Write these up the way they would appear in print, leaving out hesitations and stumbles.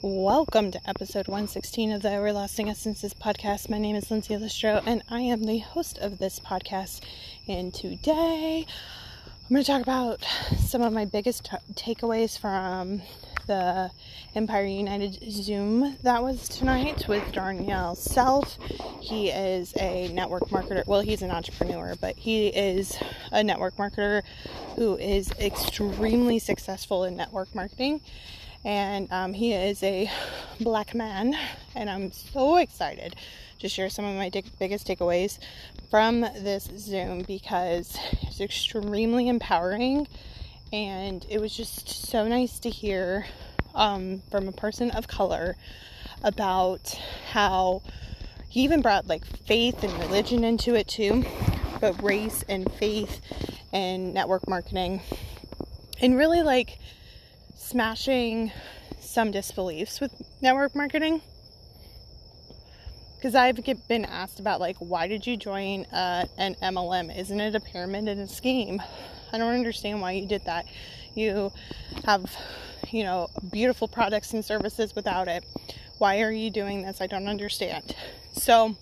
Welcome to episode 116 of the Everlasting Essences podcast. My name is Lindsay Listro, and I am the host of this podcast. And today, I'm going to talk about some of my biggest takeaways from the Empire United Zoom that was tonight with Darnell Self. He is a network marketer. Well, he's an entrepreneur, but he is a network marketer who is extremely successful in network marketing. And he is a black man, and I'm so excited to share some of my biggest takeaways from this Zoom because it's extremely empowering, and it was just so nice to hear from a person of color about how he even brought like faith and religion into it too, but race and faith and network marketing, and really like smashing some disbeliefs with network marketing. Because I've been asked about, like, why did you join an MLM? Isn't it a pyramid and a scheme? I don't understand why you did that. You have, you know, beautiful products and services without it. Why are you doing this? I don't understand. So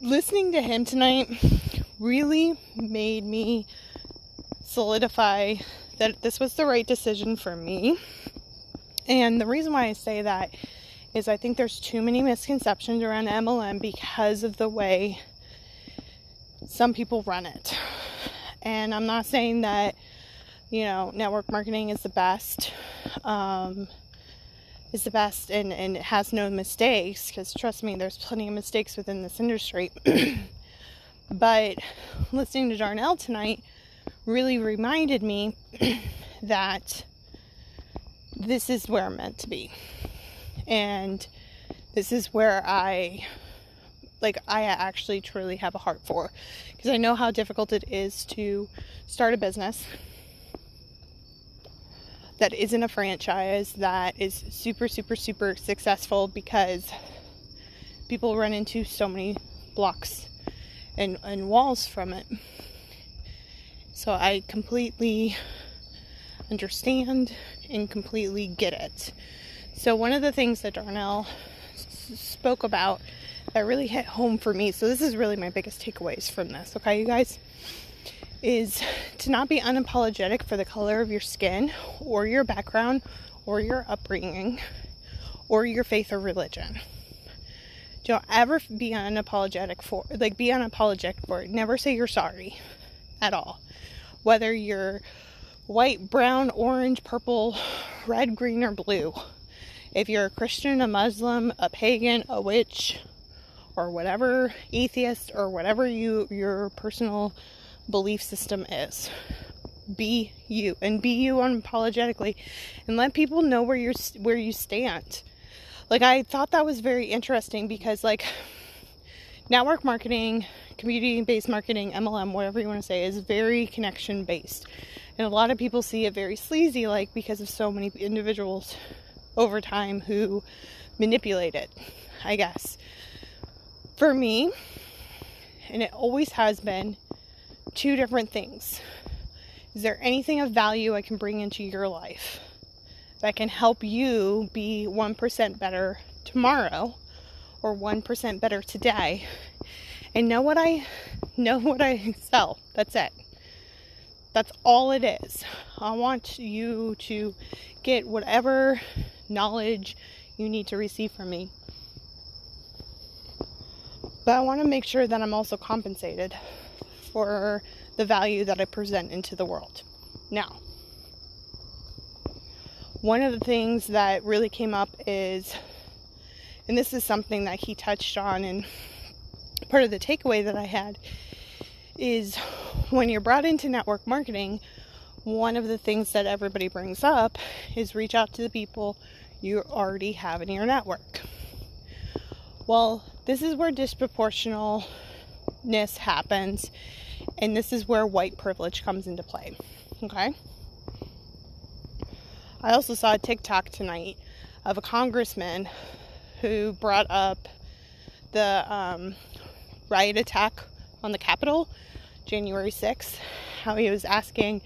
listening to him tonight really made me solidify that this was the right decision for me. And the reason why I say that is I think there's too many misconceptions around MLM because of the way some people run it. And I'm not saying that, you know, network marketing is the best, and it has no mistakes, because trust me, there's plenty of mistakes within this industry. But listening to Darnell tonight really reminded me that this is where I'm meant to be. And this is where I actually truly have a heart for. Because I know how difficult it is to start a business that isn't a franchise, that is super, super, super successful, because people run into so many blocks and walls from it. So I completely understand and completely get it. So one of the things that Darnell spoke about that really hit home for me, so this is really my biggest takeaways from this, okay, you guys, is to not be unapologetic for the color of your skin or your background or your upbringing or your faith or religion. Don't ever be unapologetic for, like, be unapologetic for it. Never say you're sorry at all. Whether you're white, brown, orange, purple, red, green, or blue. If you're a Christian, a Muslim, a pagan, a witch, or whatever, atheist, or whatever your personal belief system is. Be you. And be you unapologetically. And let people know where you stand. Like, I thought that was very interesting because, like, network marketing, community-based marketing, MLM, whatever you want to say, is very connection-based. And a lot of people see it very sleazy, like, because of so many individuals over time who manipulate it, I guess. For me, and it always has been, two different things. Is there anything of value I can bring into your life that can help you be 1% better tomorrow? Or 1% better today, and know what I sell. That's it. That's all it is. I want you to get whatever knowledge you need to receive from me, but I want to make sure that I'm also compensated for the value that I present into the world. Now, one of the things that really came up is, and this is something that he touched on, and part of the takeaway that I had is when you're brought into network marketing, one of the things that everybody brings up is reach out to the people you already have in your network. Well, this is where disproportionalness happens, and this is where white privilege comes into play, okay? I also saw a TikTok tonight of a congressman who brought up the riot attack on the Capitol, January 6th, how he was asking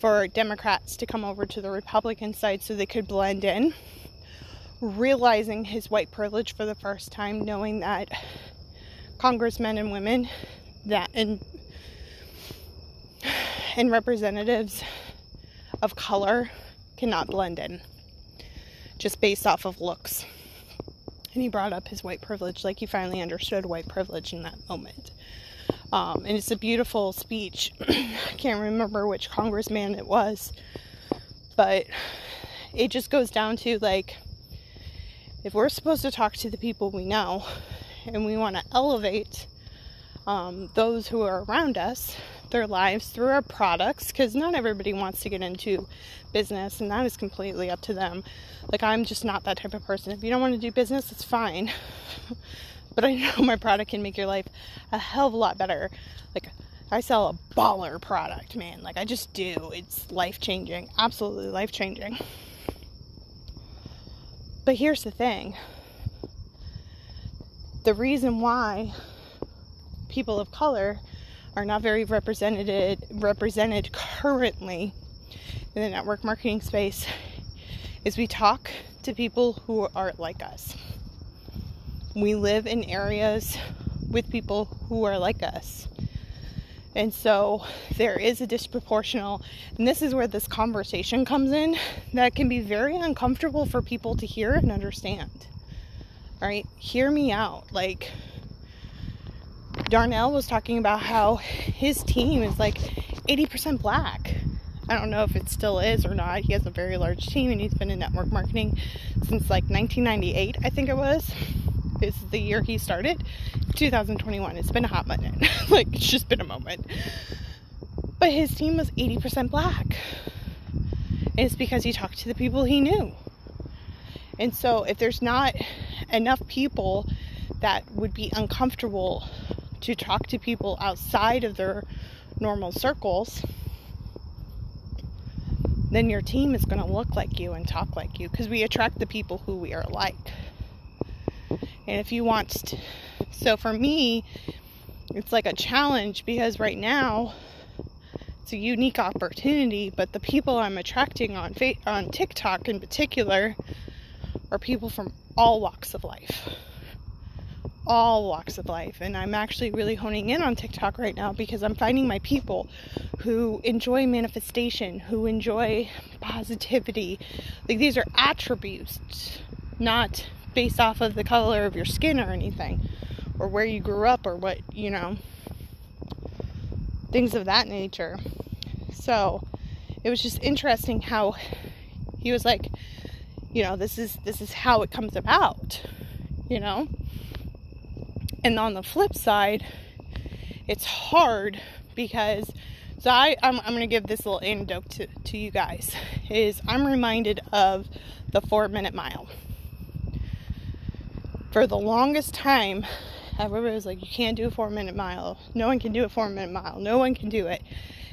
for Democrats to come over to the Republican side so they could blend in, realizing his white privilege for the first time, knowing that congressmen and women that and representatives of color cannot blend in just based off of looks. And he brought up his white privilege, like he finally understood white privilege in that moment. And it's a beautiful speech. I can't remember which congressman it was, but it just goes down to, like, if we're supposed to talk to the people we know and we want to elevate those who are around us, their lives through our products, because not everybody wants to get into business, and that is completely up to them. Like, I'm just not that type of person. If you don't want to do business, it's fine. But I know my product can make your life a hell of a lot better. Like, I sell a baller product, man. Like, I just do. It's life-changing. Absolutely life-changing. But here's the thing. The reason why people of color are not very represented currently in the network marketing space is we talk to people who aren't like us. We live in areas with people who are like us. And so there is a disproportional, and this is where this conversation comes in, that can be very uncomfortable for people to hear and understand. All right, hear me out. Like, Darnell was talking about how his team is like 80% black. I don't know if it still is or not. He has a very large team, and he's been in network marketing since like 1998, I think it was. This is the year he started, 2021. It's been a hot minute. Like, it's just been a moment. But his team was 80% black. And it's because he talked to the people he knew. And so if there's not enough people that would be uncomfortable to talk to people outside of their normal circles, then your team is going to look like you and talk like you, because we attract the people who we are like. And if you want to, so for me, it's like a challenge, because right now it's a unique opportunity, but the people I'm attracting on TikTok in particular are people from all walks of life. All walks of life. And I'm actually really honing in on TikTok right now, because I'm finding my people who enjoy manifestation, who enjoy positivity. Like, these are attributes, not based off of the color of your skin or anything, or where you grew up, or what, you know, things of that nature. So it was just interesting how he was like, you know, this is how it comes about, you know. And on the flip side, it's hard because, so I'm going to give this little anecdote to you guys, is I'm reminded of the 4-minute mile. For the longest time, everybody was like, you can't do a 4-minute mile. No one can do a 4-minute mile. No one can do it.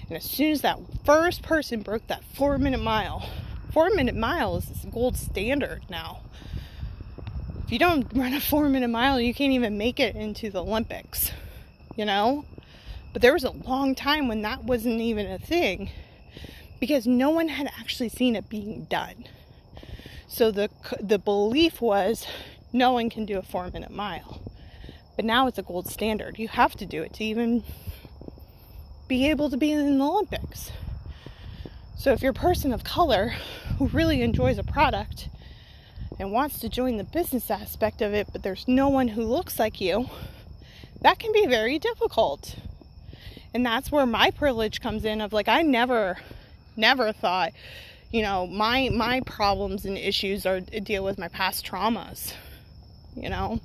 And as soon as that first person broke that 4-minute mile, 4-minute mile is this gold standard now. If you don't run a 4-minute mile, you can't even make it into the Olympics, you know? But there was a long time when that wasn't even a thing, because no one had actually seen it being done. So the belief was no one can do a 4-minute mile. But now it's a gold standard. You have to do it to even be able to be in the Olympics. So if you're a person of color who really enjoys a product and wants to join the business aspect of it, but there's no one who looks like you, that can be very difficult. And that's where my privilege comes in, of like, I never thought, you know, my problems and issues are deal with my past traumas, you know.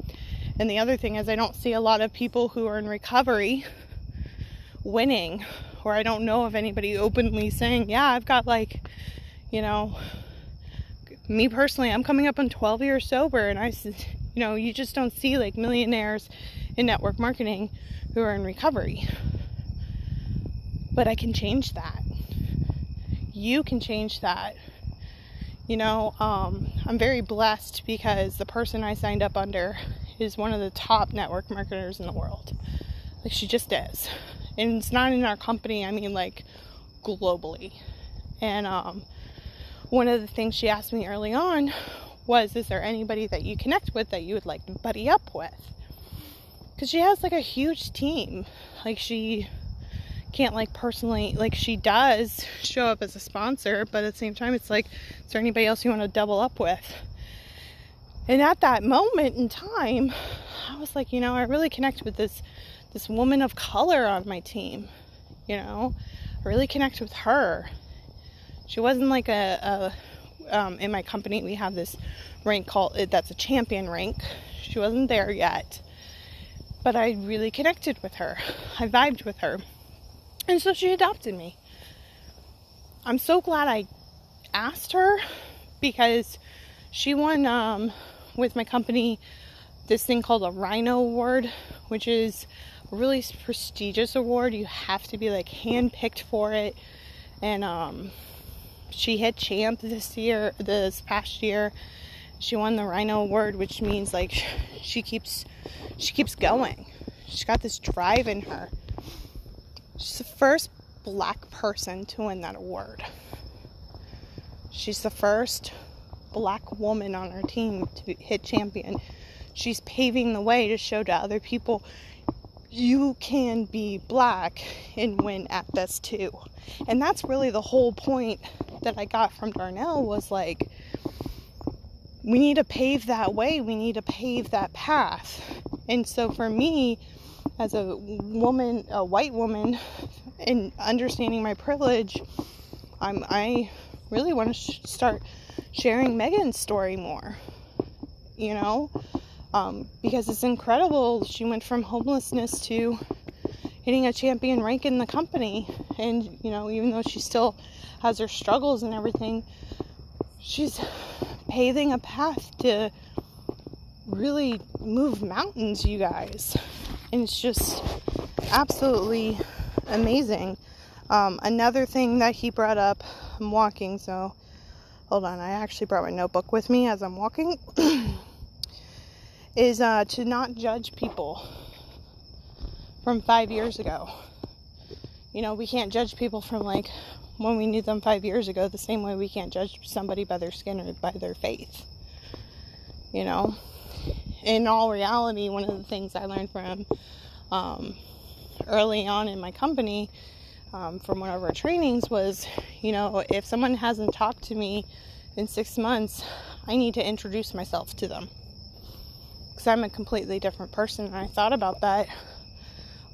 And the other thing is, I don't see a lot of people who are in recovery winning, or I don't know of anybody openly saying, yeah, I've got, like, you know, me personally, I'm coming up on 12 years sober, and I, you know, you just don't see, like, millionaires in network marketing who are in recovery. But I can change that. You can change that. You know, I'm very blessed because the person I signed up under is one of the top network marketers in the world. Like, she just is. And it's not in our company, I mean, like, globally. And, one of the things she asked me early on was, is there anybody that you connect with that you would like to buddy up with? Because she has like a huge team. Like she can't like personally, like she does show up as a sponsor, but at the same time it's like, is there anybody else you want to double up with? And at that moment in time, I was like, you know, I really connect with this woman of color on my team. You know, I really connect with her. She wasn't like in my company we have this rank called, that's a champion rank. She wasn't there yet, but I really connected with her. I vibed with her. And so she adopted me. I'm so glad I asked her, because she won, with my company, this thing called a Rhino Award, which is a really prestigious award. You have to be like handpicked for it. And, she had champ this past year. She won the Rhino Award, which means like she keeps going. She's got this drive in her. She's the first black person to win that award. She's the first black woman on her team to hit champion. She's paving the way to show to other people, you can be black and win at this too. And that's really the whole point that I got from Darnell, was like, we need to pave that way. We need to pave that path. And so for me, as a woman, a white woman, and understanding my privilege, I really want to start sharing Megan's story more, you know, because it's incredible. She went from homelessness to hitting a champion rank in the company. And, you know, even though she still has her struggles and everything, she's paving a path to really move mountains, you guys. And it's just absolutely amazing. Another thing that he brought up, I'm walking, so hold on, I actually brought my notebook with me as I'm walking, is to not judge people from 5 years ago. You know, we can't judge people from like when we knew them 5 years ago, the same way we can't judge somebody by their skin or by their faith, you know. In all reality, one of the things I learned from early on in my company, from one of our trainings, was, you know, if someone hasn't talked to me in 6 months, I need to introduce myself to them, because I'm a completely different person. And I thought about that.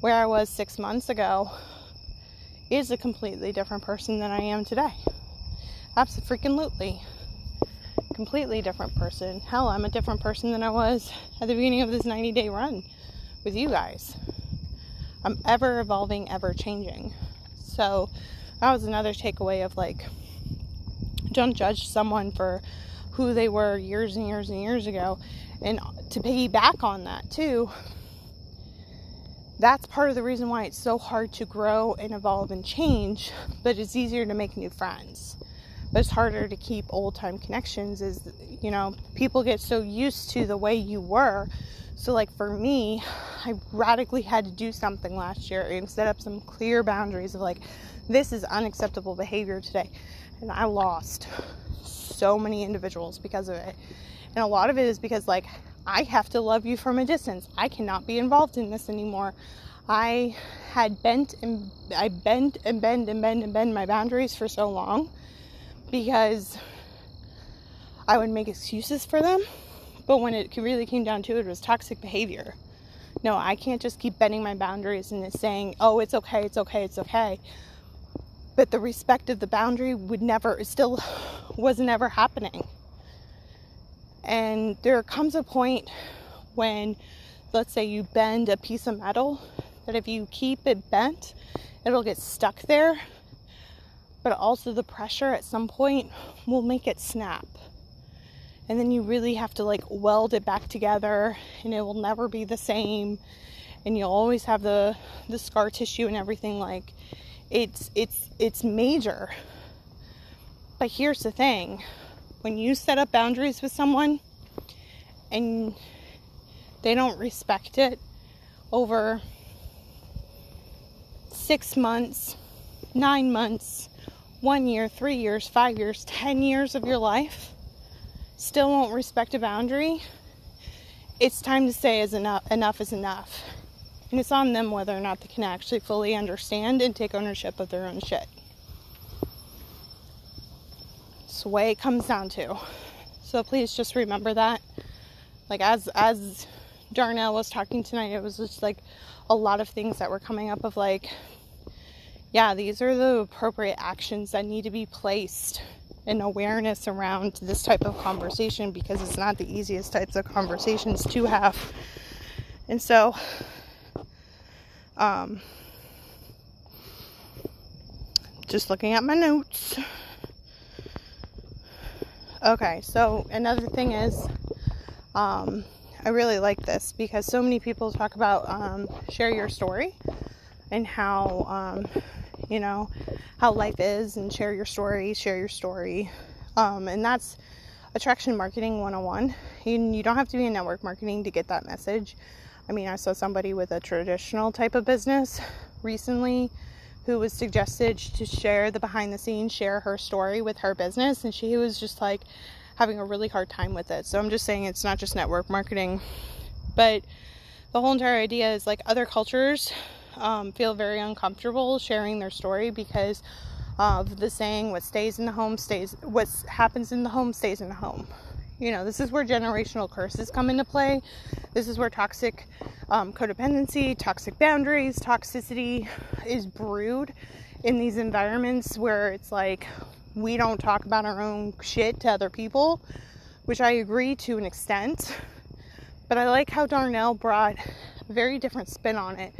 Where I was 6 months ago is a completely different person than I am today. Absolutely. Completely different person. Hell, I'm a different person than I was at the beginning of this 90-day run with you guys. I'm ever evolving, ever changing. So that was another takeaway of like, don't judge someone for who they were years and years and years ago. And to piggyback on that too, that's part of the reason why it's so hard to grow and evolve and change, but it's easier to make new friends. But it's harder to keep old time connections, is, you know, people get so used to the way you were. So like for me, I radically had to do something last year and set up some clear boundaries of like, this is unacceptable behavior today. And I lost so many individuals because of it. And a lot of it is because like, I have to love you from a distance. I cannot be involved in this anymore. I bent and bent my boundaries for so long, because I would make excuses for them. But when it really came down to it, it was toxic behavior. No, I can't just keep bending my boundaries and saying, oh, it's okay, it's okay, it's okay. But the respect of the boundary was never happening. And there comes a point when, let's say you bend a piece of metal, that if you keep it bent, it'll get stuck there. But also the pressure at some point will make it snap. And then you really have to like weld it back together, and it will never be the same. And you'll always have the scar tissue and everything. Like it's major. But here's the thing. When you set up boundaries with someone and they don't respect it over 6 months, 9 months, 1 year, 3 years, 5 years, 10 years of your life, still won't respect a boundary, it's time to say enough is enough. And it's on them whether or not they can actually fully understand and take ownership of their own shit. It's the way it comes down to. So please just remember that. Like, as Darnell was talking tonight, it was just like a lot of things that were coming up of like, yeah, these are the appropriate actions that need to be placed in awareness around this type of conversation, because it's not the easiest types of conversations to have. And so, just looking at my notes. Okay, so another thing is, I really like this because so many people talk about share your story and how, you know, how life is, and share your story. And that's attraction marketing 101. You don't have to be in network marketing to get that message. I mean, I saw somebody with a traditional type of business recently who was suggested to share the behind the scenes, share her story with her business, and she was just like having a really hard time with it. So I'm just saying it's not just network marketing, but the whole entire idea is like other cultures feel very uncomfortable sharing their story because of the saying, what happens in the home stays in the home. You know, this is where generational curses come into play. This is where toxic codependency, toxic boundaries, toxicity is brewed in these environments where it's like we don't talk about our own shit to other people, which I agree to an extent. But I like how Darnell brought a very different spin on it,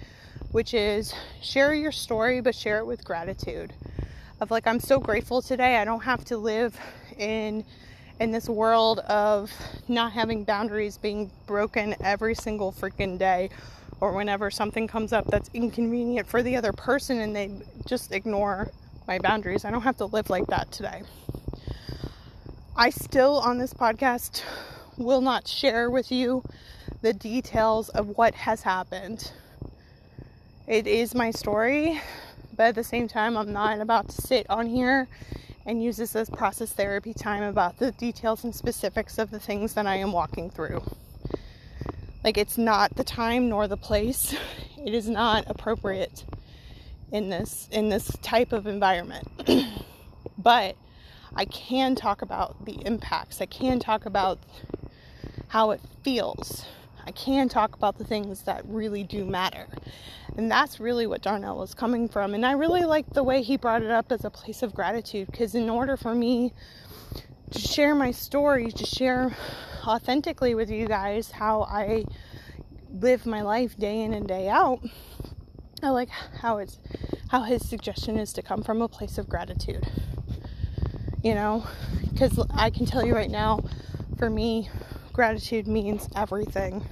which is share your story, but share it with gratitude. Of like, I'm so grateful today. I don't have to live in this world of not having boundaries being broken every single freaking day, or whenever something comes up that's inconvenient for the other person and they just ignore my boundaries. I don't have to live like that today. I still on this podcast will not share with you the details of what has happened. It is my story, but at the same time, I'm not about to sit on here and use this as process therapy time about the details and specifics of the things that I am walking through. Like, it's not the time nor the place. It is not appropriate in this type of environment. But I can talk about the impacts. I can talk about how it feels. I can talk about the things that really do matter. And that's really what Darnell was coming from. And I really liked the way he brought it up as a place of gratitude, because in order for me to share my story, to share authentically with you guys how I live my life day in and day out, I like how his suggestion is to come from a place of gratitude. You know, because I can tell you right now, for me, gratitude means everything.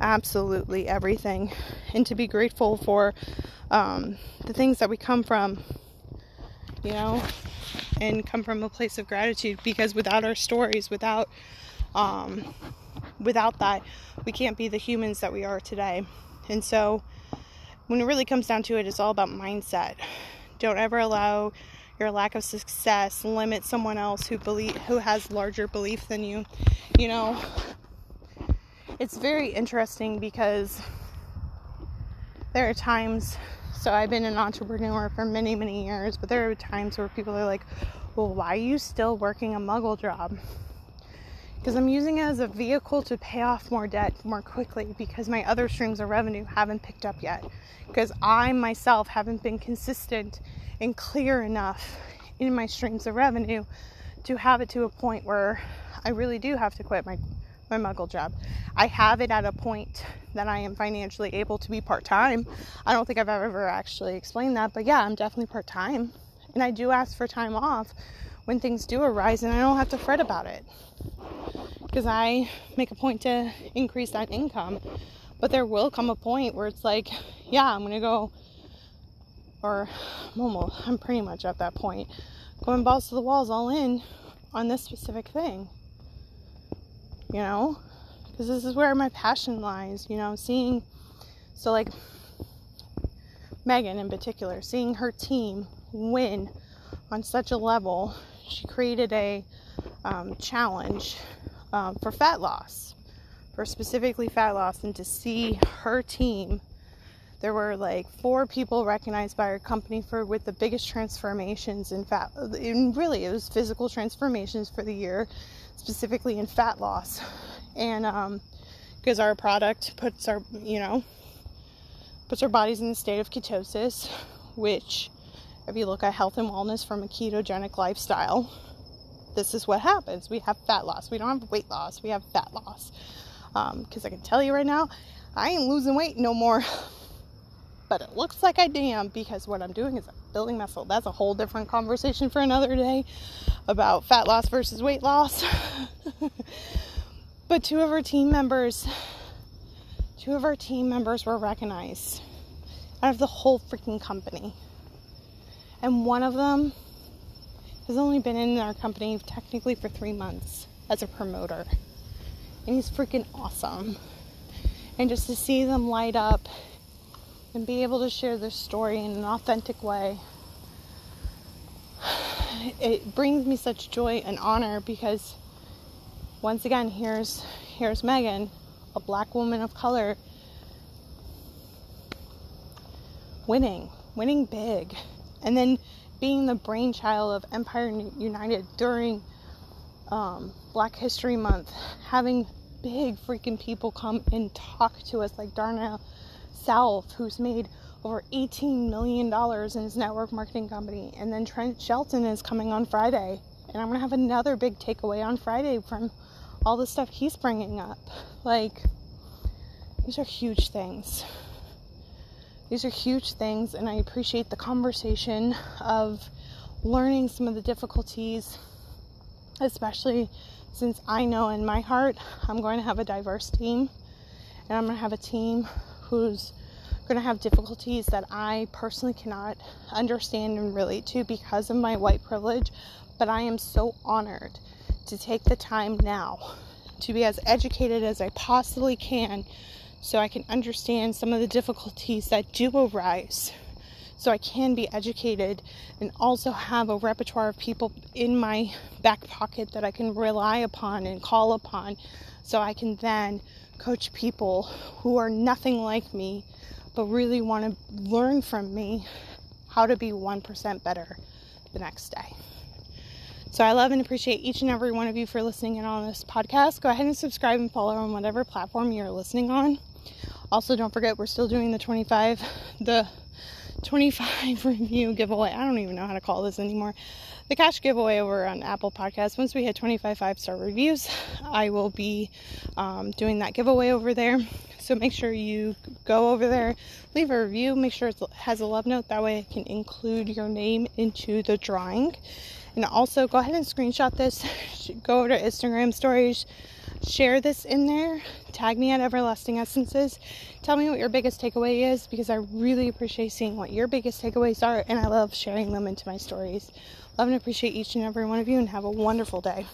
Absolutely everything. And to be grateful for the things that we come from, you know, and come from a place of gratitude, because without our stories, without that, we can't be the humans that we are today. And so when it really comes down to it, it's all about mindset. Don't ever allow your lack of success limit someone else who has larger belief than you. You know, it's very interesting because there are times, so I've been an entrepreneur for many, many years, but there are times where people are like, well, why are you still working a muggle job? Because I'm using it as a vehicle to pay off more debt more quickly, because my other streams of revenue haven't picked up yet. Because I myself haven't been consistent and clear enough in my streams of revenue to have it to a point where I really do have to quit my muggle job. I have it at a point that I am financially able to be part-time. I don't think I've ever actually explained that, but yeah, I'm definitely part-time. And I do ask for time off when things do arise, and I don't have to fret about it because I make a point to increase that income. But there will come a point where it's like, yeah, I'm going to go, or I'm pretty much at that point, going balls to the walls all in on this specific thing. You know, because this is where my passion lies, you know, so like Megan in particular, seeing her team win on such a level. She created a challenge for fat loss, for specifically fat loss, and to see her team. There were like 4 people recognized by our company with the biggest transformations in fat. And really, it was physical transformations for the year, specifically in fat loss. And because our product puts our bodies in the state of ketosis, which, if you look at health and wellness from a ketogenic lifestyle, this is what happens. We have fat loss. We don't have weight loss. We have fat loss. Because I can tell you right now, I ain't losing weight no more. But it looks like I am, because what I'm doing is I'm building muscle. That's a whole different conversation for another day about fat loss versus weight loss. But 2 of our team members, were recognized out of the whole freaking company. And one of them has only been in our company technically for 3 months as a promoter. And he's freaking awesome. And just to see them light up and be able to share their story in an authentic way, it brings me such joy and honor, because once again, here's Megan, a black woman of color, winning big, and then being the brainchild of Empire United during Black History Month, having big freaking people come and talk to us, like Darnell Self, who's made over $18 million in his network marketing company. And then Trent Shelton is coming on Friday, and I'm going to have another big takeaway on Friday from all the stuff he's bringing up. Like, these are huge things. These are huge things, and I appreciate the conversation of learning some of the difficulties, especially since I know in my heart I'm going to have a diverse team, and I'm going to have a team who's going to have difficulties that I personally cannot understand and relate to because of my white privilege. But I am so honored to take the time now to be as educated as I possibly can, so I can understand some of the difficulties that do arise, so I can be educated and also have a repertoire of people in my back pocket that I can rely upon and call upon, so I can then coach people who are nothing like me but really want to learn from me how to be 1% better the next day. So I love and appreciate each and every one of you for listening in on this podcast. Go ahead and subscribe and follow on whatever platform you're listening on. Also, don't forget, we're still doing the 25 review giveaway. I don't even know how to call this anymore. The cash giveaway over on Apple Podcasts. Once we hit 25 5-star reviews, I will be doing that giveaway over there. So make sure you go over there, leave a review, make sure it has a love note. That way I can include your name into the drawing. And also go ahead and screenshot this. Go over to Instagram stories. Share this in there. Tag me at Everlasting Essences. Tell me what your biggest takeaway is, because I really appreciate seeing what your biggest takeaways are, and I love sharing them into my stories. Love and appreciate each and every one of you, and have a wonderful day.